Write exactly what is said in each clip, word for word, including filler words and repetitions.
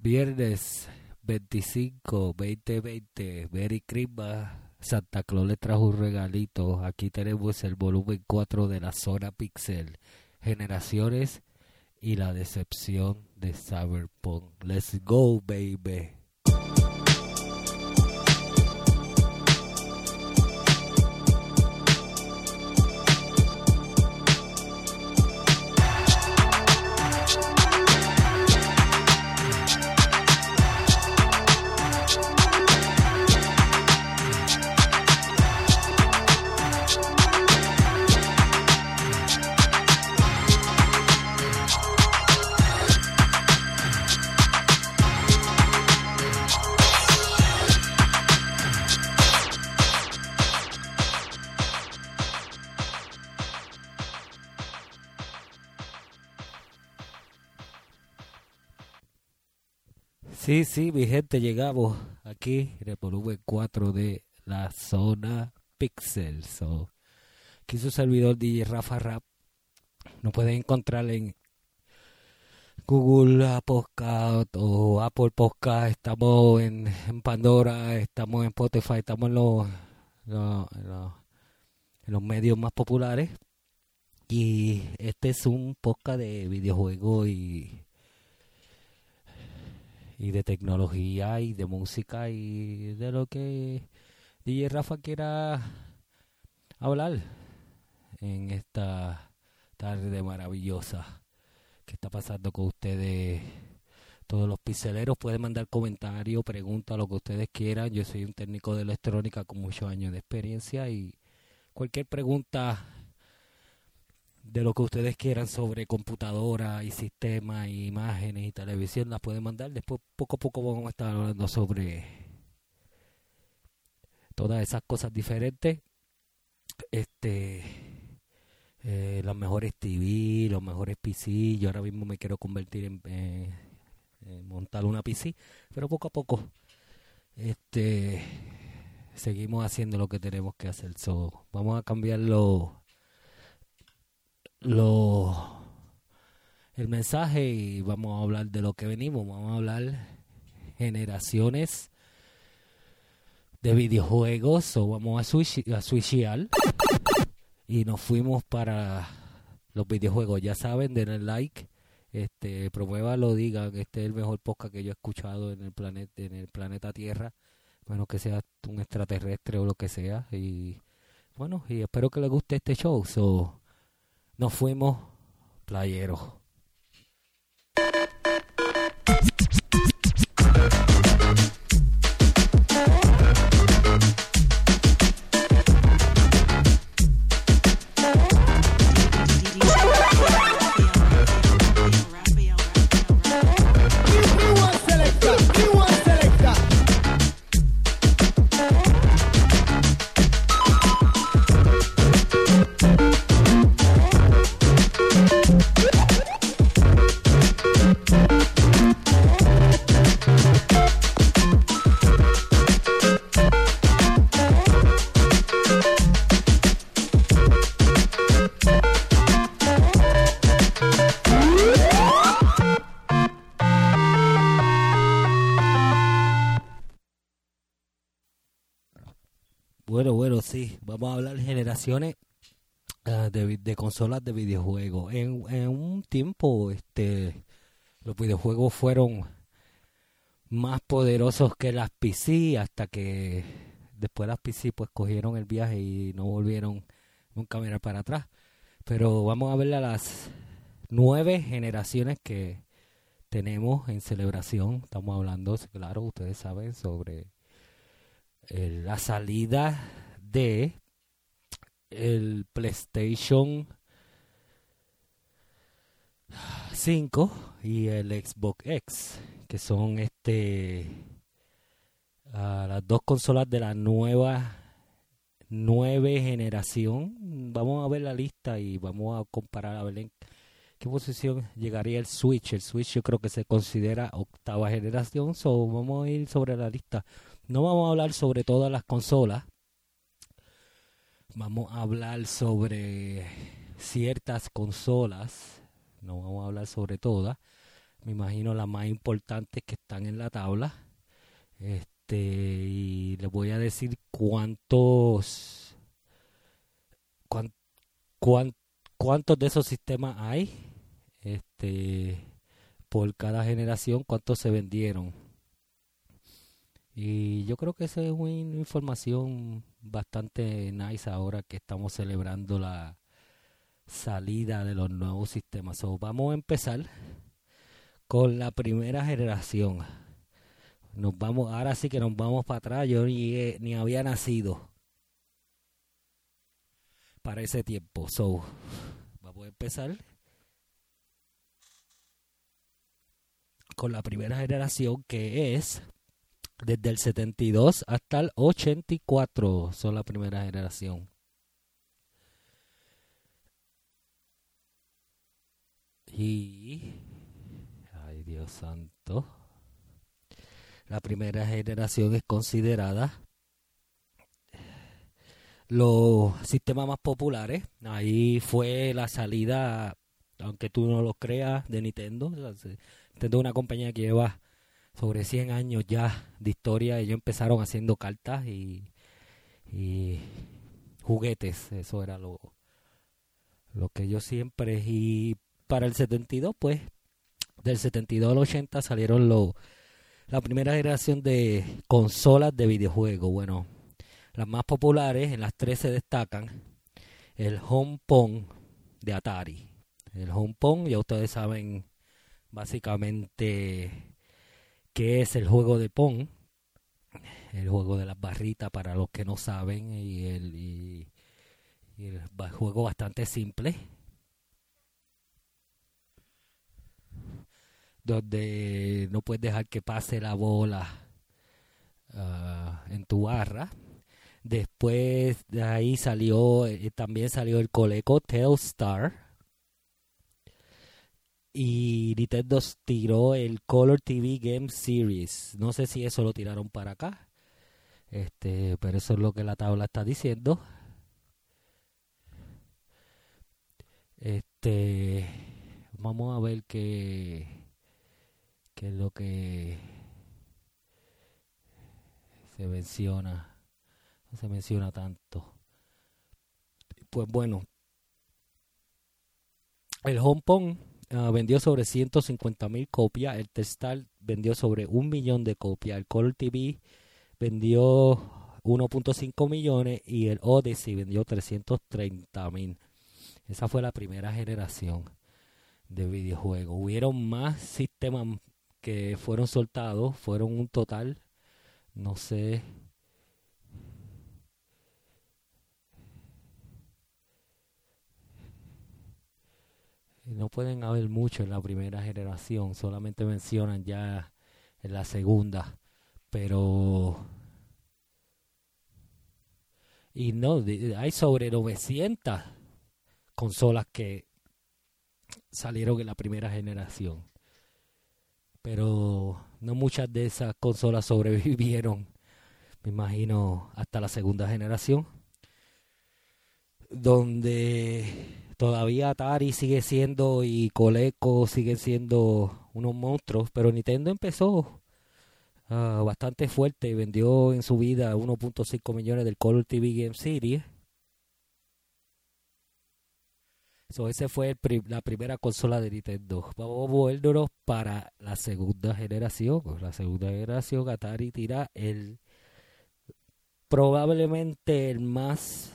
Viernes veinticinco, veinte veinte, Merry Christmas, Santa Claus le trajo un regalito. Aquí tenemos el volumen cuatro de la Zona Pixel, Generaciones y la decepción de Cyberpunk. Let's go, baby. Sí, sí, mi gente, llegamos aquí en el volumen cuatro de la Zona Pixel. So, aquí su servidor D J Rafa Rap. Nos pueden encontrar en Google Podcast o Apple Podcast. Estamos en, en Pandora, estamos en Spotify, estamos en los, los, los, los medios más populares. Y este es un podcast de videojuegos y... y de tecnología y de música y de lo que D J Rafa quiera hablar en esta tarde maravillosa que está pasando con ustedes. Todos los pixeleros pueden mandar comentarios, preguntas, lo que ustedes quieran. Yo soy un técnico de electrónica con muchos años de experiencia y cualquier pregunta de lo que ustedes quieran sobre computadoras y sistemas, y imágenes y televisión, las pueden mandar. Después, poco a poco, vamos a estar hablando sobre todas esas cosas diferentes. Este, eh, los mejores T V, los mejores P C. Yo ahora mismo me quiero convertir en, eh, en montar una P C, pero poco a poco este seguimos haciendo lo que tenemos que hacer. So, vamos a cambiarlo. Lo, el mensaje y vamos a hablar de lo que venimos. Vamos a hablar generaciones de videojuegos, o vamos a switch, a switchear, y nos fuimos para los videojuegos. Ya saben, denle like, este, promuévanlo, digan que este es el mejor podcast que yo he escuchado en el planeta, en el planeta Tierra, menos que sea un extraterrestre o lo que sea. Y bueno, y espero que les guste este show. So, nos fuimos playeros. Bueno, bueno, sí, vamos a hablar generaciones uh, de, de consolas de videojuegos. En, en un tiempo, este, los videojuegos fueron más poderosos que las P C, hasta que después las P C pues cogieron el viaje y no volvieron nunca a mirar para atrás. Pero vamos a ver a las nueve generaciones que tenemos en celebración. Estamos hablando, claro, ustedes saben, sobre la salida de el PlayStation cinco y el Xbox X, que son este uh, las dos consolas de la nueva nueve generación. Vamos a ver la lista y vamos a comparar a ver en qué posición llegaría el Switch. El Switch yo creo que se considera octava generación, so vamos a ir sobre la lista. No vamos a hablar sobre todas las consolas. Vamos a hablar sobre ciertas consolas. No vamos a hablar sobre todas. me imagino las más importantes que están en la tabla. Este, y les voy a decir cuántos cuán, cuán, cuántos de esos sistemas hay, este, por cada generación, cuántos se vendieron. Y yo creo que esa es una información bastante nice ahora que estamos celebrando la salida de los nuevos sistemas. So, vamos a empezar con la primera generación. Nos vamos, ahora sí que nos vamos para atrás. Yo ni, ni había nacido para ese tiempo. So, vamos a empezar con la primera generación, que es desde el setenta y dos hasta el ochenta y cuatro. Son la primera generación. Y, ay Dios santo, la primera generación es considerada los sistemas más populares. Ahí fue la salida, aunque tú no lo creas, de Nintendo. Nintendo es una compañía que lleva sobre cien años ya de historia. Ellos empezaron haciendo cartas y, y juguetes. Eso era lo, lo que ellos siempre... Y para el setenta y dos, pues, del setenta y dos al ochenta salieron los la primera generación de consolas de videojuegos. Bueno, las más populares, en las tres se destacan el HomePod de Atari. El HomePod, ya ustedes saben básicamente qué es el juego de Pong, el juego de las barritas para los que no saben, y el, y, y el juego bastante simple, donde no puedes dejar que pase la bola uh, en tu barra. Después de ahí salió, eh, también salió el Coleco Telstar, y Nintendo tiró el Color T V Game Series. No sé si eso lo tiraron para acá, este, pero eso es lo que la tabla está diciendo. Este, vamos a ver qué que es lo que se menciona, no se menciona tanto. Pues bueno, el HomePod uh, vendió sobre ciento cincuenta mil copias, el Telstar vendió sobre un millón de copias, el Color T V vendió uno punto cinco millones y el Odyssey vendió trescientos treinta mil. Esa fue la primera generación de videojuegos. Hubieron más sistemas que fueron soltados, fueron un total, no sé, no pueden haber mucho en la primera generación, solamente mencionan ya en la segunda, pero y no, hay sobre novecientas consolas que salieron en la primera generación. Pero no muchas de esas consolas sobrevivieron, me imagino, hasta la segunda generación, donde todavía Atari sigue siendo y Coleco siguen siendo unos monstruos, pero Nintendo empezó uh, bastante fuerte. Vendió en su vida uno punto cinco millones del Color T V Game Series. So, esa fue el pri- la primera consola de Nintendo. Vamos a movernos para la segunda generación. La segunda generación, Atari tira el probablemente el más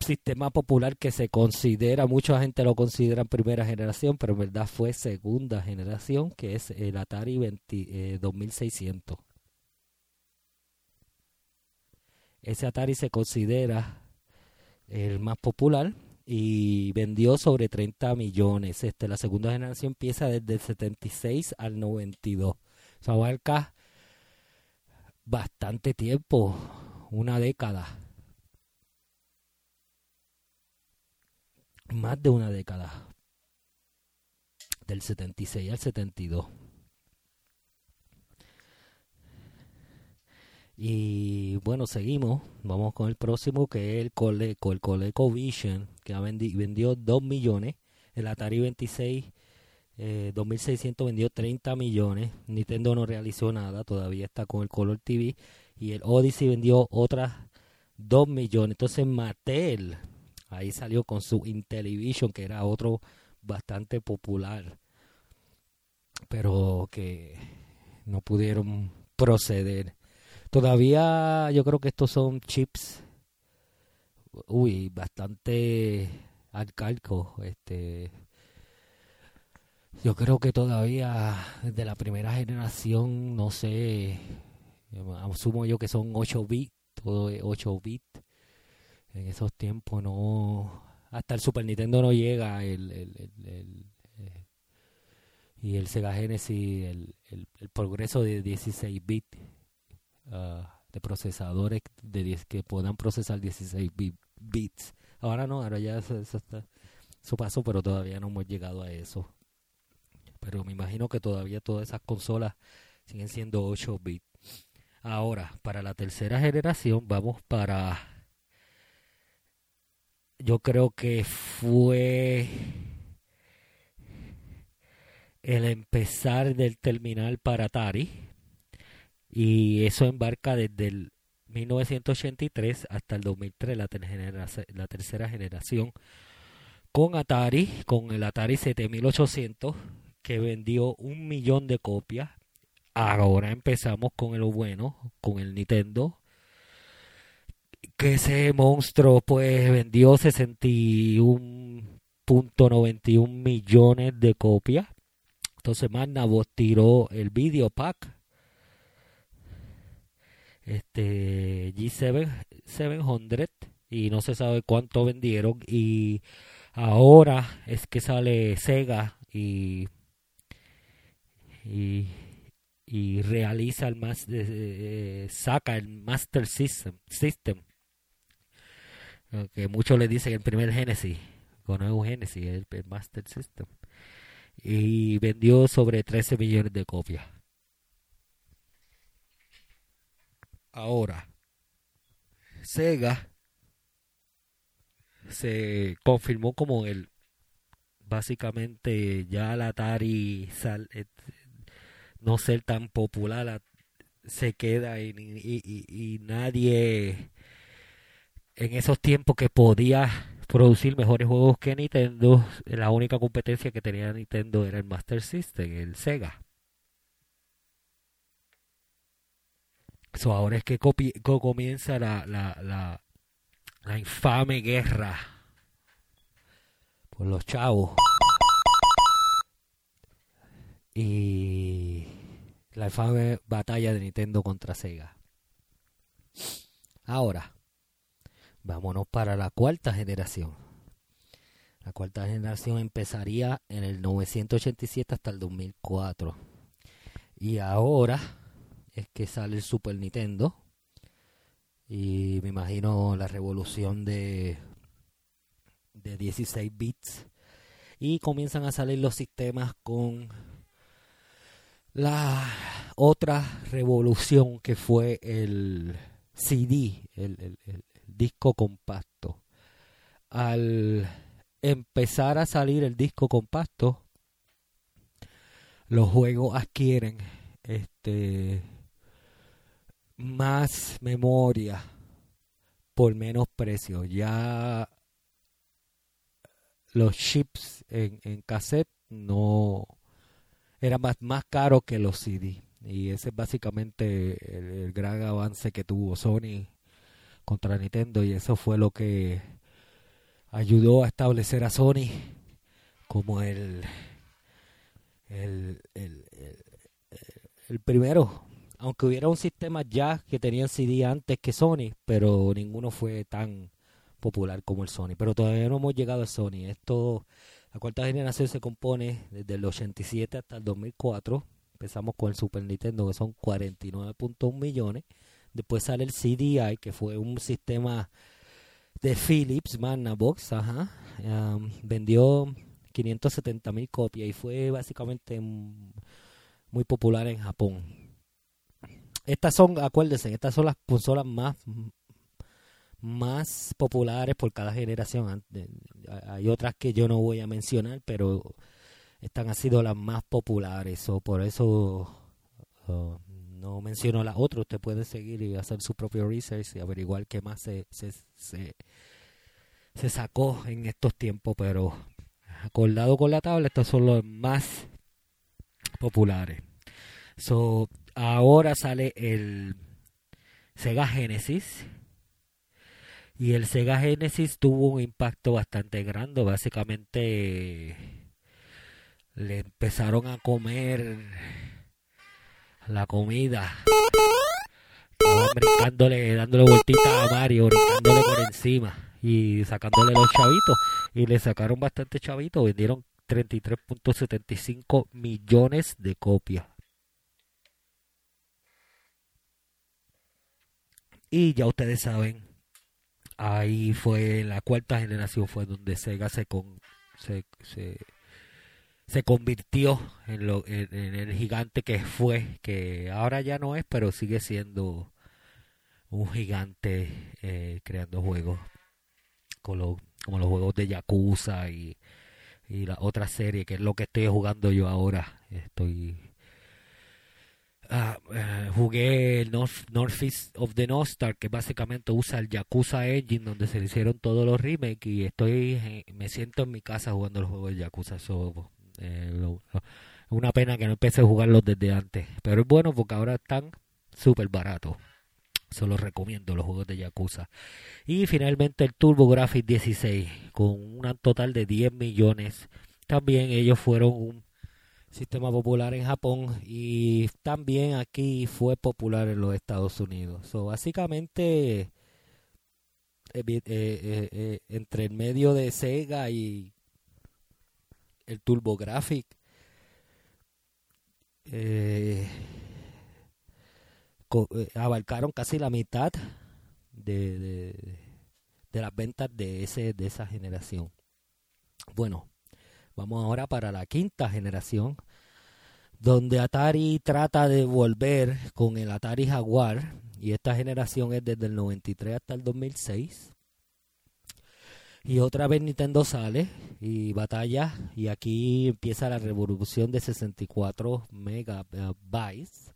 sistema popular que se considera, mucha gente lo considera primera generación, pero en verdad fue segunda generación, que es el Atari veinte, eh, dos mil seiscientos. Ese Atari se considera el más popular y vendió sobre treinta millones. Este, la segunda generación empieza desde el setenta y seis al noventa y dos. Se abarca bastante tiempo, una década. Más de una década. Del setenta y seis al setenta y dos. Y bueno, seguimos. Vamos con el próximo, que es el Coleco, el Coleco Vision, que ha vendi- vendió dos millones. El Atari veintiséis eh, dos mil seiscientos vendió treinta millones. Nintendo no realizó nada, todavía está con el Color T V. Y el Odyssey vendió otras dos millones. Entonces Mattel ahí salió con su Intellivision, que era otro bastante popular, pero que no pudieron proceder. Todavía yo creo que estos son chips uy bastante arcaicos. Este, yo creo que todavía de la primera generación, no sé, asumo yo que son ocho bits, todo ocho bits en esos tiempos. No, hasta el Super Nintendo no llega, el, el, el, el, el y el Sega Genesis, el, el, el progreso de dieciséis bits, uh, de procesadores de diez, que puedan procesar dieciséis bits. Ahora no, ahora ya eso, eso, está, eso pasó, pero todavía no hemos llegado a eso. Pero me imagino que todavía todas esas consolas siguen siendo ocho bits. Ahora, para la tercera generación, vamos para... Yo creo que fue... el empezar del terminal para Atari, y eso embarca desde el mil novecientos ochenta y tres hasta el dos mil tres, la, ter- la tercera generación, con Atari, con el Atari siete mil ochocientos, que vendió un millón de copias. Ahora empezamos con lo bueno, con el Nintendo, que ese monstruo pues vendió sesenta y uno punto noventa y uno millones de copias. Entonces Magnavox tiró el Video Pack, este G siete setecientos, y no se sabe cuánto vendieron. Y ahora es que sale Sega y y, y realiza el más eh, saca el Master System, System que muchos le dicen el primer Genesis, con el Genesis, el, el Master System. Y vendió sobre trece millones de copias. Ahora, Sega se confirmó como el, básicamente ya el Atari, sal, et, no ser tan popular, se queda en, y, y, y nadie en esos tiempos que podía producir mejores juegos que Nintendo, la única competencia que tenía Nintendo era el Master System, el Sega. So, ahora es que copi- comienza la, la, la, la infame guerra por los chavos. Y la infame batalla de Nintendo contra Sega. Ahora, vámonos para la cuarta generación. La cuarta generación empezaría en el novecientos ochenta y siete hasta el dos mil cuatro. Y ahora es que sale el Super Nintendo. Y me imagino la revolución de, de dieciséis bits. Y comienzan a salir los sistemas con la otra revolución que fue el C D, el, el, el disco compacto. Al empezar a salir el disco compacto, los juegos adquieren este más memoria por menos precio. Ya los chips en, en cassette no eran más, más caros que los C D, y ese es básicamente el, el gran avance que tuvo Sony contra Nintendo, y eso fue lo que ayudó a establecer a Sony como el el, el, el, el primero, aunque hubiera un sistema ya que tenía el C D antes que Sony, pero ninguno fue tan popular como el Sony. Pero todavía no hemos llegado al Sony. Esto, la cuarta generación se compone desde el ochenta y siete hasta el dos mil cuatro. Empezamos con el Super Nintendo, que son cuarenta y nueve punto uno millones. Después sale el C D I, que fue un sistema de Philips, Magnavox, ajá. Um, vendió quinientas setenta mil copias y fue básicamente muy popular en Japón. Estas son, acuérdense, estas son las consolas más, más populares por cada generación. Hay otras que yo no voy a mencionar, pero estas han sido las más populares, o por eso uh, no menciono las otras. Usted puede seguir y hacer su propio research y averiguar qué más se se, se se sacó en estos tiempos, pero acordado con la tabla, estos son los más populares. So, ahora sale el Sega Genesis, y el Sega Genesis tuvo un impacto bastante grande. Básicamente le empezaron a comer la comida, estaban brincándole, dándole vueltita a Mario, brincándole por encima y sacándole los chavitos, y le sacaron bastante chavitos. Vendieron treinta y tres punto setenta y cinco millones de copias. Y ya ustedes saben, ahí fue la cuarta generación, fue donde Sega se con, se, se, se convirtió en, lo, en, en el gigante que fue, que ahora ya no es, pero sigue siendo un gigante eh, creando juegos con lo, como los juegos de Yakuza y, y la otra serie, que es lo que estoy jugando yo ahora. Estoy... Uh, uh, jugué el North, North East of the North Star, que básicamente usa el Yakuza Engine, donde se le hicieron todos los remakes, y estoy me siento en mi casa jugando los juegos de Yakuza. So, eh, lo, lo, una pena que no empecé a jugarlos desde antes, pero es bueno porque ahora están súper baratos. Se los recomiendo, los juegos de Yakuza. Y finalmente el TurboGrafx dieciséis, con un total de diez millones. También ellos fueron un sistema popular en Japón, y también aquí fue popular en los Estados Unidos. So, básicamente, eh, eh, eh, eh, entre el medio de Sega y el TurboGrafx, eh, co- eh, abarcaron casi la mitad de, de, de las ventas de, ese, de esa generación. Bueno, vamos ahora para la quinta generación, donde Atari trata de volver con el Atari Jaguar, y esta generación es desde el noventa y tres hasta el dos mil seis. Y otra vez Nintendo sale y batalla, y aquí empieza la revolución de sesenta y cuatro megabytes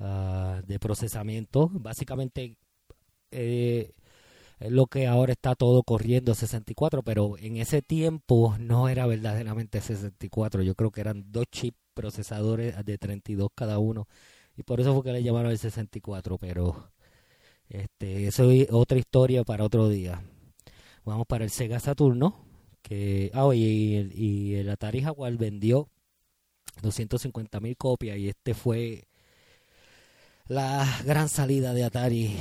uh, de procesamiento. Básicamente eh, es lo que ahora está todo corriendo sesenta y cuatro, pero en ese tiempo no era verdaderamente sesenta y cuatro. Yo creo que eran dos chips procesadores de treinta y dos cada uno, y por eso fue que le llamaron el sesenta y cuatro, pero este, eso es otra historia para otro día. Vamos para el Sega Saturno, que ah, oye, y, el, y el Atari Jaguar vendió doscientas cincuenta mil copias, y este fue la gran salida de Atari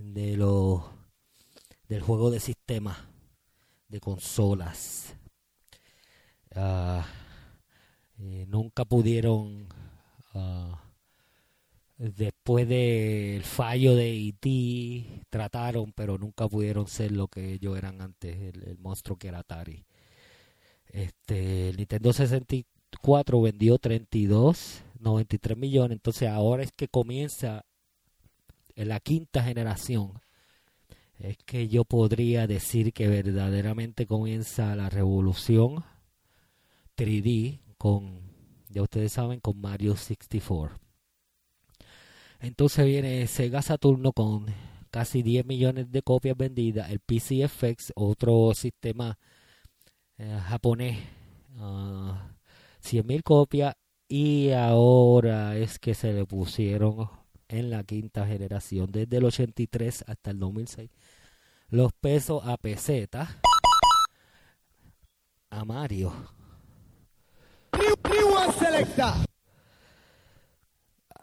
de los del juego de sistema de consolas. Uh, eh, nunca pudieron, uh, después del fallo de E T, trataron, pero nunca pudieron ser lo que ellos eran antes, el, el monstruo que era Atari. Este, el Nintendo sesenta y cuatro vendió treinta y dos, noventa y tres millones, entonces ahora es que comienza en la quinta generación. Es que yo podría decir que verdaderamente comienza la revolución tres D con, ya ustedes saben, con Mario sesenta y cuatro. Entonces viene Sega Saturno con casi diez millones de copias vendidas. El P C F X, otro sistema eh, japonés, uh, cien mil copias. Y ahora es que se le pusieron en la quinta generación, desde el ochenta y tres hasta el dos mil seis, los pesos a pesetas, a Mario,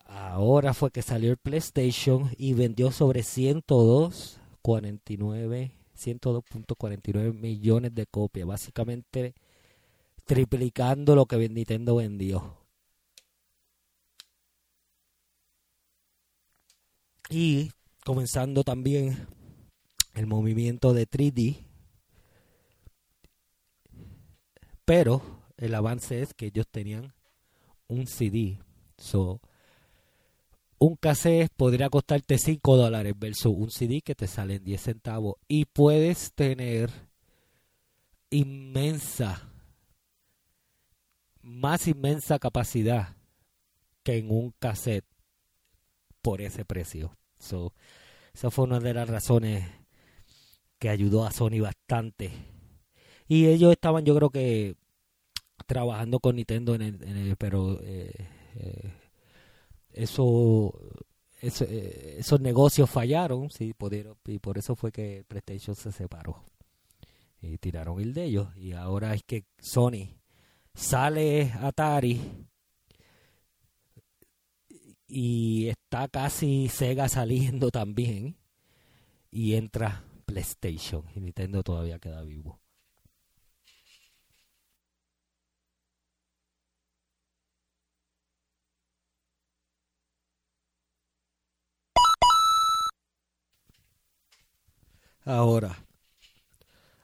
ahora fue que salió el PlayStation y vendió sobre ciento dos punto cuarenta y nueve millones de copias, básicamente triplicando lo que Nintendo vendió. Y comenzando también el movimiento de tres D, pero el avance es que ellos tenían un C D. So, un cassette podría costarte cinco dólares versus un C D que te sale en diez centavos, y puedes tener inmensa, más inmensa capacidad que en un cassette por ese precio. So, esa fue una de las razones que ayudó a Sony bastante. Y ellos estaban, yo creo que, trabajando con Nintendo en el, en el, pero eh, eh, eso, eso eh, esos negocios fallaron, sí, pudieron, y por eso fue que PlayStation se separó y tiraron el de ellos. Y ahora es que Sony sale Atari y está casi Sega saliendo también, y entra PlayStation, y Nintendo todavía queda vivo. Ahora,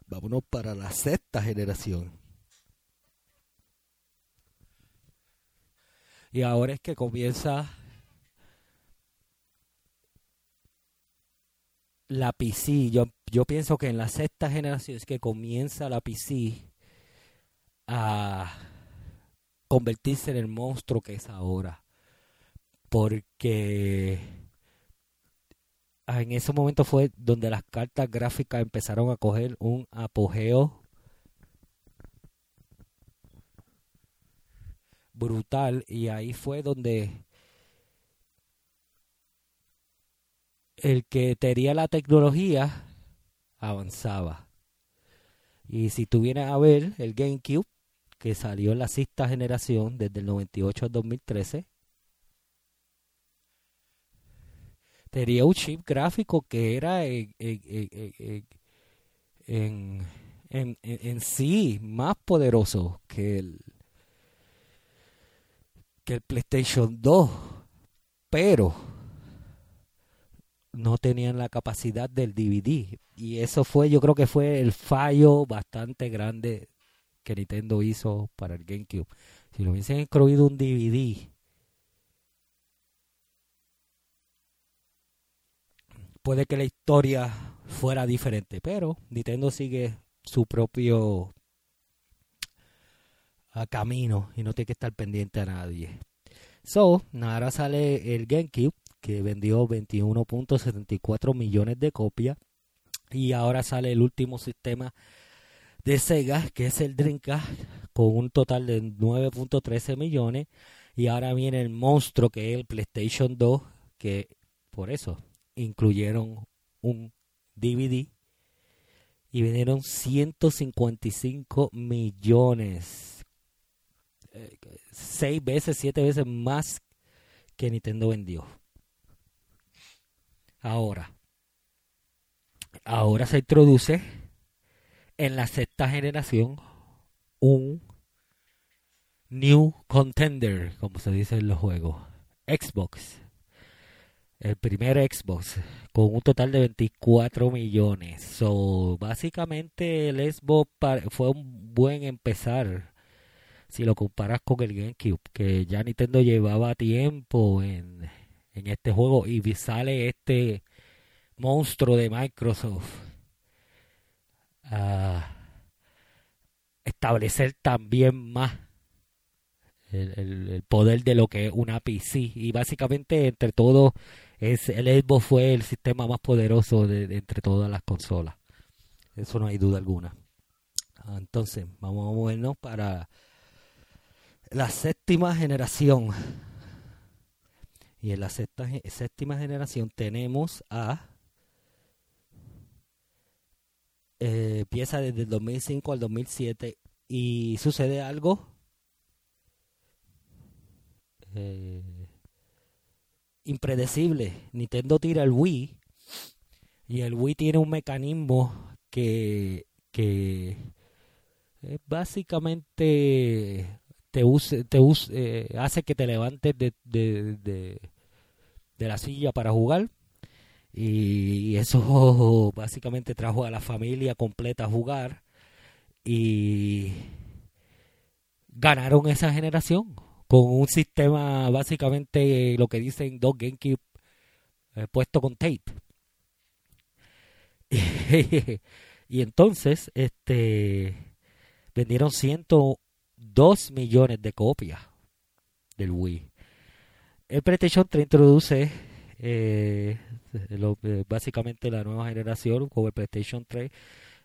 vámonos para la sexta generación. Y ahora es que comienza la P C. Yo, yo pienso que en la sexta generación es que comienza la P C a convertirse en el monstruo que es ahora. Porque en ese momento fue donde las cartas gráficas empezaron a coger un apogeo brutal, y ahí fue donde el que tenía la tecnología avanzaba. Y si tú vienes a ver el GameCube, que salió en la sexta generación desde el noventa y ocho al dos mil trece, tenía un chip gráfico que era en, en, en, en, en, en, en sí más poderoso que el que el PlayStation dos, pero no tenían la capacidad del D V D, y eso fue, yo creo que fue el fallo bastante grande que Nintendo hizo para el GameCube. Si lo hubiesen incluido un D V D, puede que la historia fuera diferente, pero Nintendo sigue su propio a camino y no tiene que estar pendiente a nadie. So, ahora sale el GameCube, que vendió veintiuno punto setenta y cuatro millones de copias, y ahora sale el último sistema de Sega, que es el Dreamcast, con un total de nueve punto trece millones, y ahora viene el monstruo que es el PlayStation dos, que por eso incluyeron un D V D y vendieron ciento cincuenta y cinco millones. Seis veces, siete veces más que Nintendo vendió. Ahora, ahora se introduce en la sexta generación un new contender, como se dice en los juegos, Xbox. El primer Xbox, con un total de veinticuatro millones. So, básicamente el Xbox fue un buen empezar si lo comparas con el GameCube, que ya Nintendo llevaba tiempo en, en este juego, y sale este monstruo de Microsoft a establecer también más el, el, el poder de lo que es una P C. Y básicamente entre todos, el Xbox fue el sistema más poderoso de, de entre todas las consolas. Eso no hay duda alguna. Entonces, vamos a movernos para la séptima generación. Y en la sexta, séptima generación tenemos a eh, empieza desde el dos mil cinco al dos mil siete, y sucede algo eh, impredecible. Nintendo tira el Wii, y el Wii tiene un mecanismo que, que es básicamente te, use, te use, eh, hace que te levantes de, de, de, de la silla para jugar, y eso básicamente trajo a la familia completa a jugar, y ganaron esa generación con un sistema básicamente lo que dicen dos GameCube eh, puesto con tape. Y entonces este vendieron ciento dos millones de copias del Wii. El PlayStation tres introduce eh, lo, básicamente la nueva generación con el PlayStation tres.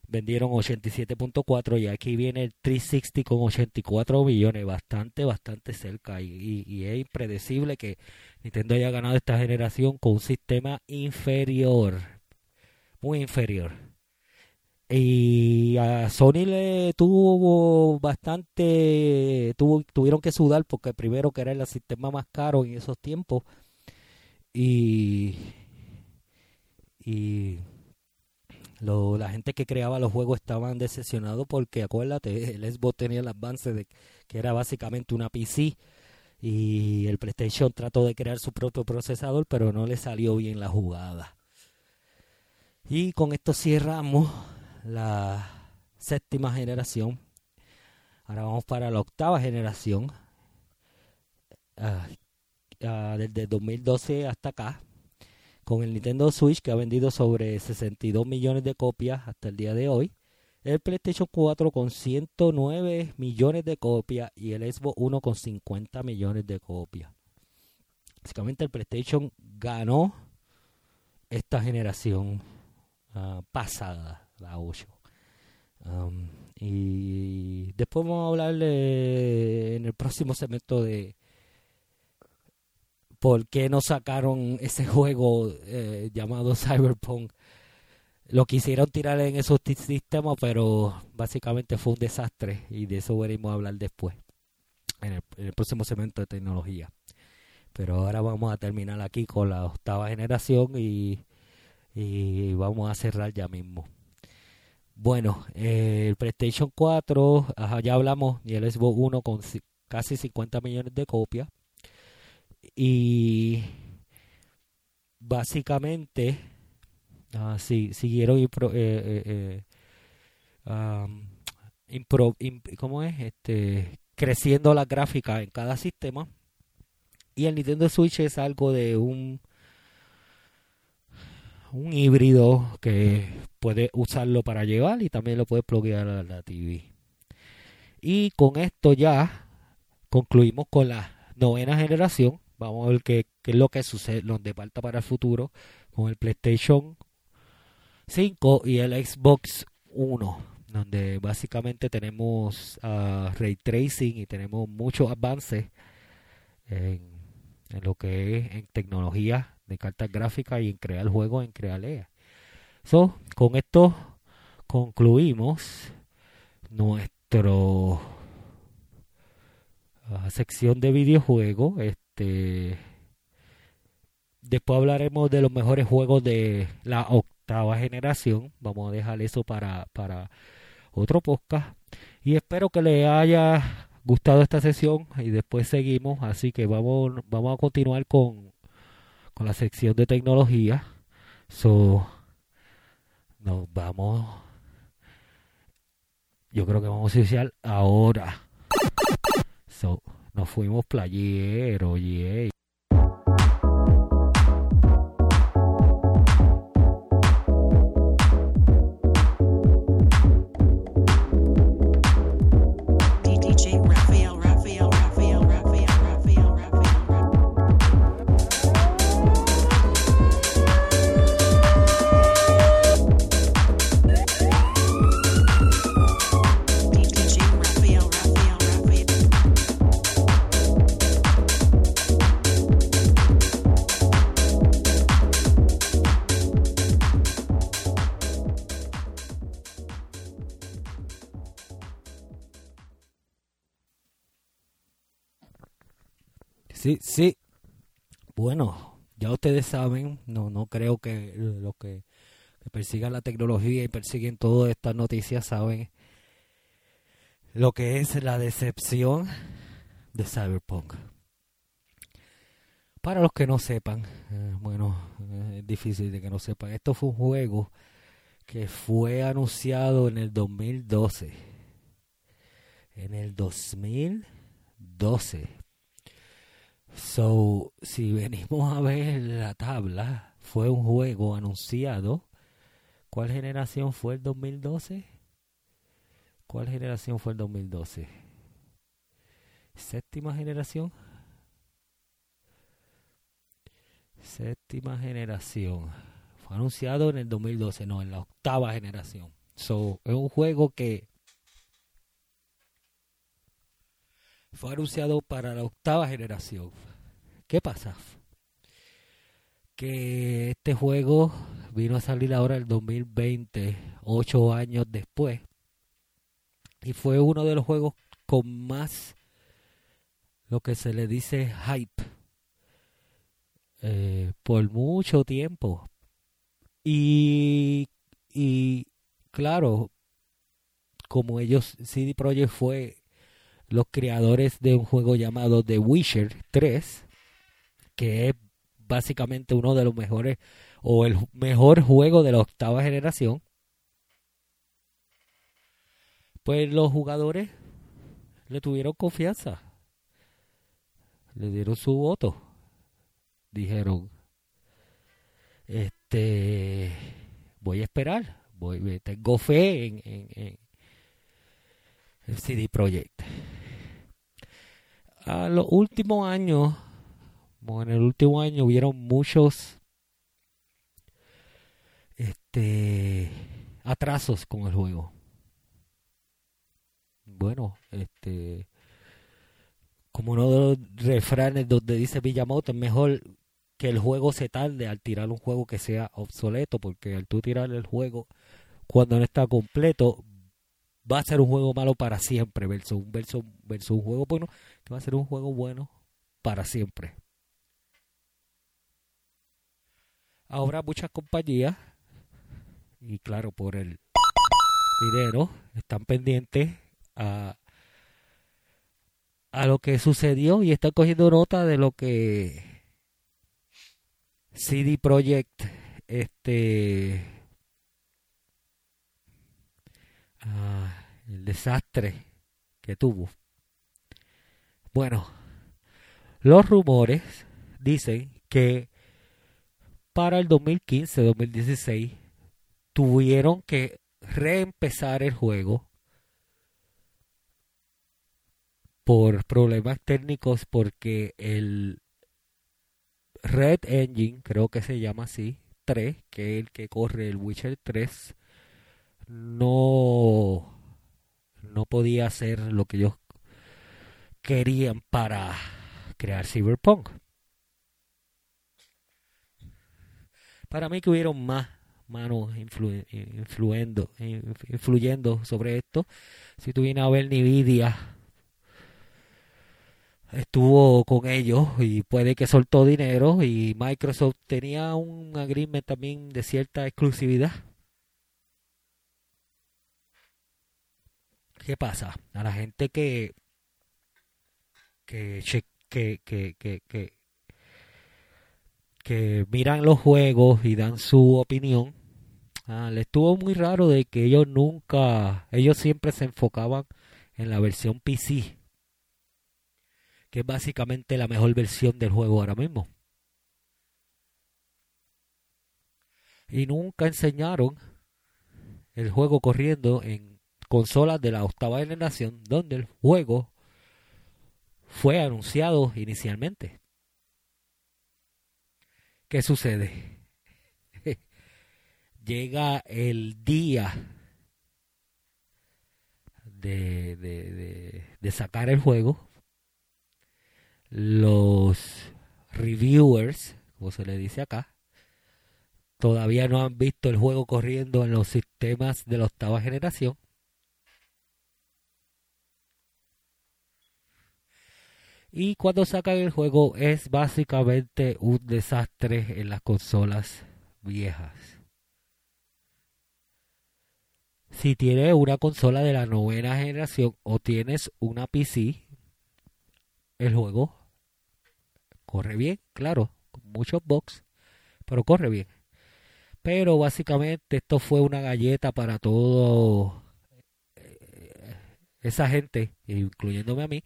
Vendieron ochenta y siete punto cuatro y aquí viene el trescientos sesenta con ochenta y cuatro millones, bastante, bastante cerca. Y, y, y es impredecible que Nintendo haya ganado esta generación con un sistema inferior, muy inferior. Y a Sony le tuvo bastante, tuvo, tuvieron que sudar porque primero que era el sistema más caro en esos tiempos. Y... y Lo, la gente que creaba los juegos estaban decepcionados porque, acuérdate, el Xbox tenía el avance de que era básicamente una P C y el PlayStation trató de crear su propio procesador, pero no le salió bien la jugada. Y con esto cerramos la séptima generación. Ahora vamos para la octava generación, ah, ah, desde dos mil doce hasta acá, con el Nintendo Switch, que ha vendido sobre sesenta y dos millones de copias hasta el día de hoy, el PlayStation cuatro con ciento nueve millones de copias y el Xbox One con cincuenta millones de copias. Básicamente el PlayStation ganó esta generación uh, pasada, la ocho. Um, y después vamos a hablarle en el próximo segmento de ¿por qué no sacaron ese juego eh, llamado Cyberpunk? Lo quisieron tirar en esos t- sistemas, pero básicamente fue un desastre. Y de eso veremos hablar después, en el, en el próximo segmento de tecnología. Pero ahora vamos a terminar aquí con la octava generación y, y vamos a cerrar ya mismo. Bueno, eh, el PlayStation cuatro, ajá, ya hablamos, y el Xbox One con c- casi cincuenta millones de copias. Y básicamente uh, sí, siguieron impro, eh, eh, eh, um, impro, imp, ¿cómo es? Este, creciendo la gráfica en cada sistema. Y el Nintendo Switch es algo de un un híbrido que puedes usarlo para llevar y también lo puedes pluguear a la T V. Y con esto ya concluimos con la novena generación. Vamos a ver qué, qué es lo que sucede, nos depara para el futuro con el PlayStation cinco y el Xbox One, donde básicamente tenemos uh, ray tracing y tenemos muchos avances en, en lo que es en tecnología de cartas gráficas y en crear juegos, en crear E A. So, con esto concluimos nuestro uh, sección de videojuegos. Este, después hablaremos de los mejores juegos de la octava generación. Vamos a dejar eso para, para otro podcast. Y espero que les haya gustado esta sesión. Y después seguimos. Así que vamos, vamos a continuar con, con la sección de tecnología. So, nos vamos. Yo creo que vamos a iniciar ahora. So, nos fuimos playero, yeah. Sí, sí. Bueno, ya ustedes saben, no no creo que los que, que persigan la tecnología y persiguen todas estas noticias saben lo que es la decepción de Cyberpunk. Para los que no sepan, eh, bueno, eh, es difícil de que no sepan, esto fue un juego que fue anunciado en el dos mil doce. En el dos mil doce. So, si venimos a ver la tabla, fue un juego anunciado. ¿Cuál generación fue el dos mil doce? ¿Cuál generación fue el dos mil doce? ¿Séptima generación? Séptima generación. Fue anunciado en el dos mil doce, no, en la octava generación. So, es un juego que fue anunciado para la octava generación. ¿Qué pasa? Que este juego vino a salir ahora el dos mil veinte, ocho años después. Y fue uno de los juegos con más, lo que se le dice, hype. Eh, por mucho tiempo. Y, y claro, como ellos, C D Projekt fue los creadores de un juego llamado The Witcher tres, que es básicamente uno de los mejores, o el mejor juego de la octava generación, pues los jugadores le tuvieron confianza, le dieron su voto, dijeron, este, voy a esperar, voy, tengo fe en, en, en el C D Projekt. A los últimos años, en el último año hubieron muchos este atrasos con el juego. Bueno, este como uno de los refranes donde dice Miyamoto, es mejor que el juego se tarde al tirar un juego que sea obsoleto, porque al tú tirar el juego cuando no está completo va a ser un juego malo para siempre versus, versus, versus un juego bueno que va a ser un juego bueno para siempre. Ahora muchas compañías, y claro, por el dinero, están pendientes a, a lo que sucedió y están cogiendo nota de lo que C D Projekt este ah, el desastre que tuvo. Bueno, los rumores dicen que para el dos mil quince dos mil dieciséis tuvieron que reempezar el juego por problemas técnicos, porque el Red Engine, creo que se llama así, tres, que es el que corre el Witcher tres, no, no podía hacer lo que ellos querían para crear Cyberpunk. Para mí que hubieron más manos influ- influyendo, influyendo sobre esto. Si tú vienes a ver, Nvidia estuvo con ellos y puede que soltó dinero, y Microsoft tenía un agreement también de cierta exclusividad. ¿Qué pasa? A la gente que que que que que, que que miran los juegos y dan su opinión, ah, les estuvo muy raro de que ellos nunca, ellos siempre se enfocaban en la versión P C, que es básicamente la mejor versión del juego ahora mismo, y nunca enseñaron el juego corriendo en consolas de la octava generación, donde el juego fue anunciado inicialmente. ¿Qué sucede? Llega el día de, de, de, de sacar el juego. Los reviewers, como se le dice acá, todavía no han visto el juego corriendo en los sistemas de la octava generación. Y cuando sacan el juego es básicamente un desastre en las consolas viejas. Si tienes una consola de la novena generación o tienes una P C, el juego corre bien, claro, con muchos bugs, pero corre bien. Pero básicamente esto fue una galleta para todo esa gente, incluyéndome a mí,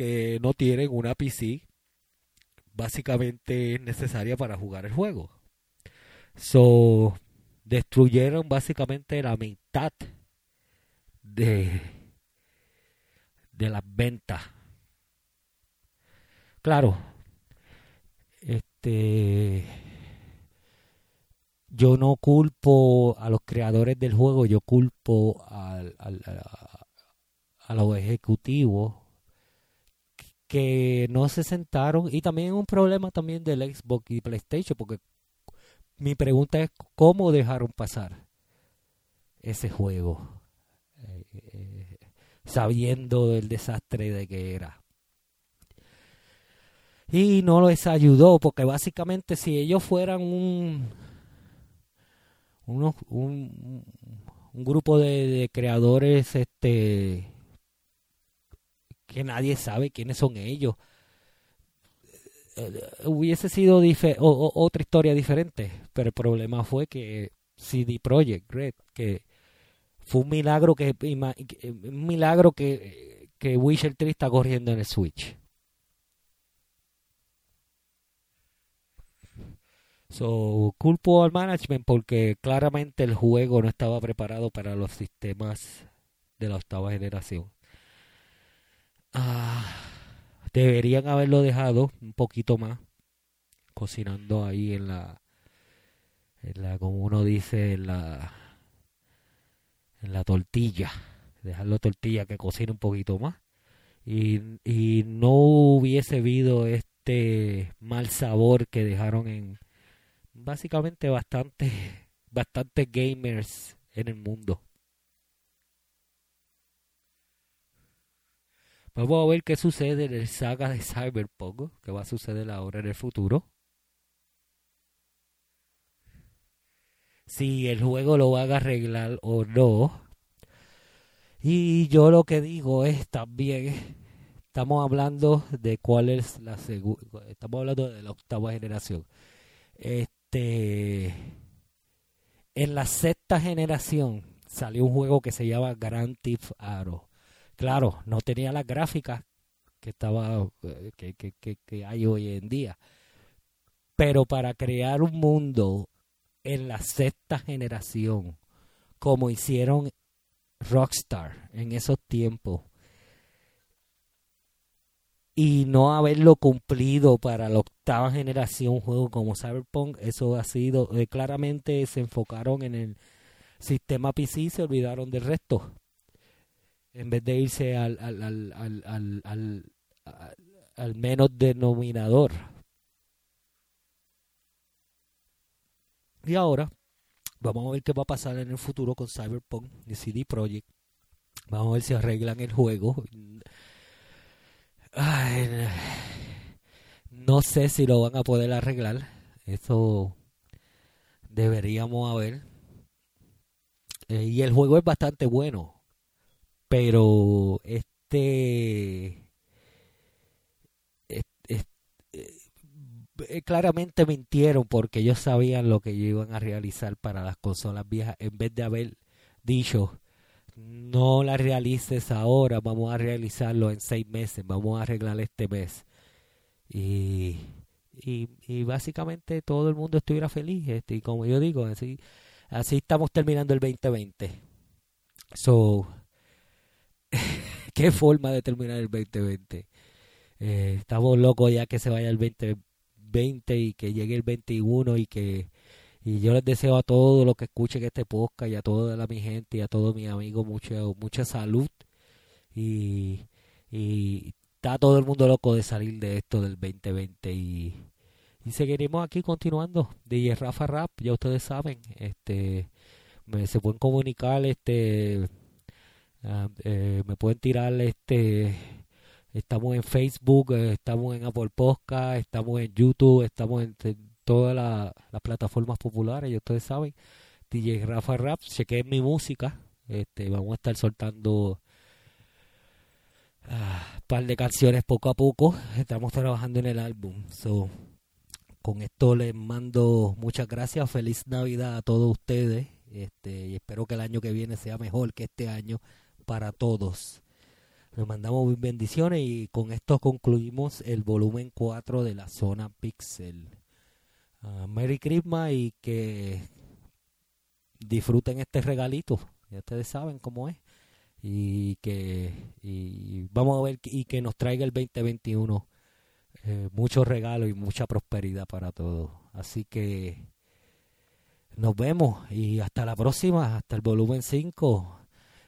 que no tienen una P C básicamente necesaria para jugar el juego. So, destruyeron básicamente la mitad de, de las ventas. Claro, este, yo no culpo a los creadores del juego, yo culpo al, al, a, a los ejecutivos que no se sentaron, y también un problema también del Xbox y PlayStation, porque mi pregunta es cómo dejaron pasar ese juego, eh, eh, sabiendo del desastre de que era. Y no les ayudó, porque básicamente si ellos fueran un, unos, un, un grupo de, de creadores este que nadie sabe quiénes son ellos, hubiese sido dife- o, o, otra historia diferente, pero el problema fue que C D Projekt Red, que fue un milagro que un milagro que, que Witcher tres está corriendo en el Switch. So, culpo al management porque claramente el juego no estaba preparado para los sistemas de la octava generación. Ah, deberían haberlo dejado un poquito más cocinando ahí en la, en la, como uno dice, en la, en la tortilla, dejarlo tortilla que cocine un poquito más, y, y no hubiese habido este mal sabor que dejaron en básicamente bastante, bastante gamers en el mundo. Vamos a ver qué sucede en el saga de Cyberpunk, que va a suceder ahora en el futuro. Si el juego lo van a arreglar o no. Y yo lo que digo es también, estamos hablando de cuál es la segunda, estamos hablando de la octava generación. Este, en la sexta generación salió un juego que se llama Grand Theft Auto. Claro, no tenía las gráficas que estaba que, que, que, que hay hoy en día. Pero para crear un mundo en la sexta generación, como hicieron Rockstar en esos tiempos, y no haberlo cumplido para la octava generación, un juego como Cyberpunk, eso ha sido, eh, claramente se enfocaron en el sistema P C y se olvidaron del resto. En vez de irse al al al al al, al, al, al menos denominador. Y ahora vamos a ver qué va a pasar en el futuro con Cyberpunk y C D Projekt. Vamos a ver si arreglan el juego. Ay, no sé si lo van a poder arreglar. Eso deberíamos a ver. Eh, y el juego es bastante bueno. Pero este, este, este claramente mintieron porque ellos sabían lo que iban a realizar para las consolas viejas. En vez de haber dicho, no la realices ahora, vamos a realizarlo en seis meses, vamos a arreglar este mes. Y, y, y básicamente todo el mundo estuviera feliz. Este, y como yo digo, así, así estamos terminando el veinte veinte. So... qué forma de terminar el veinte veinte. Eh, estamos locos ya que se vaya el veinte veinte y que llegue el veintiuno, y que y yo les deseo a todos los que escuchen este podcast y a toda la, mi gente y a todos mis amigos mucha, mucha salud, y, y está todo el mundo loco de salir de esto del veinte veinte, y, y seguiremos aquí continuando. D J Rafa Rap, ya ustedes saben, este me, se pueden comunicar, este Uh, eh, me pueden tirar, este estamos en Facebook, eh, estamos en Apple Podcast, estamos en YouTube, estamos en, en todas la, las plataformas populares, ya ustedes saben. D J Rafa Rap, chequen mi música, este vamos a estar soltando un uh, par de canciones poco a poco, estamos trabajando en el álbum. So, con esto les mando muchas gracias, feliz Navidad a todos ustedes, este y espero que el año que viene sea mejor que este año para todos. Nos mandamos bendiciones y con esto concluimos el volumen cuatro de la Zona Pixel. Uh, Merry Christmas y que disfruten este regalito. Ya ustedes saben cómo es. Y que y vamos a ver y que nos traiga el veinte veintiuno eh, muchos regalos y mucha prosperidad para todos. Así que nos vemos y hasta la próxima, hasta el volumen cinco.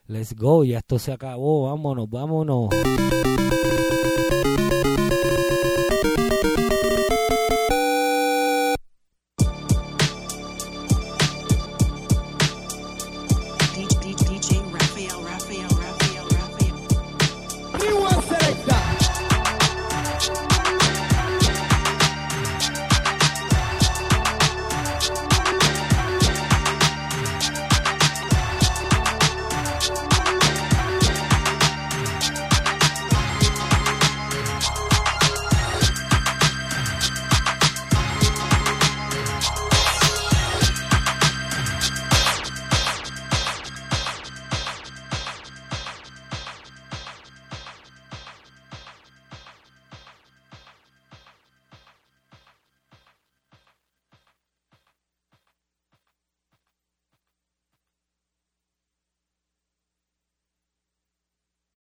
Let's go, ya esto se acabó, vámonos, vámonos.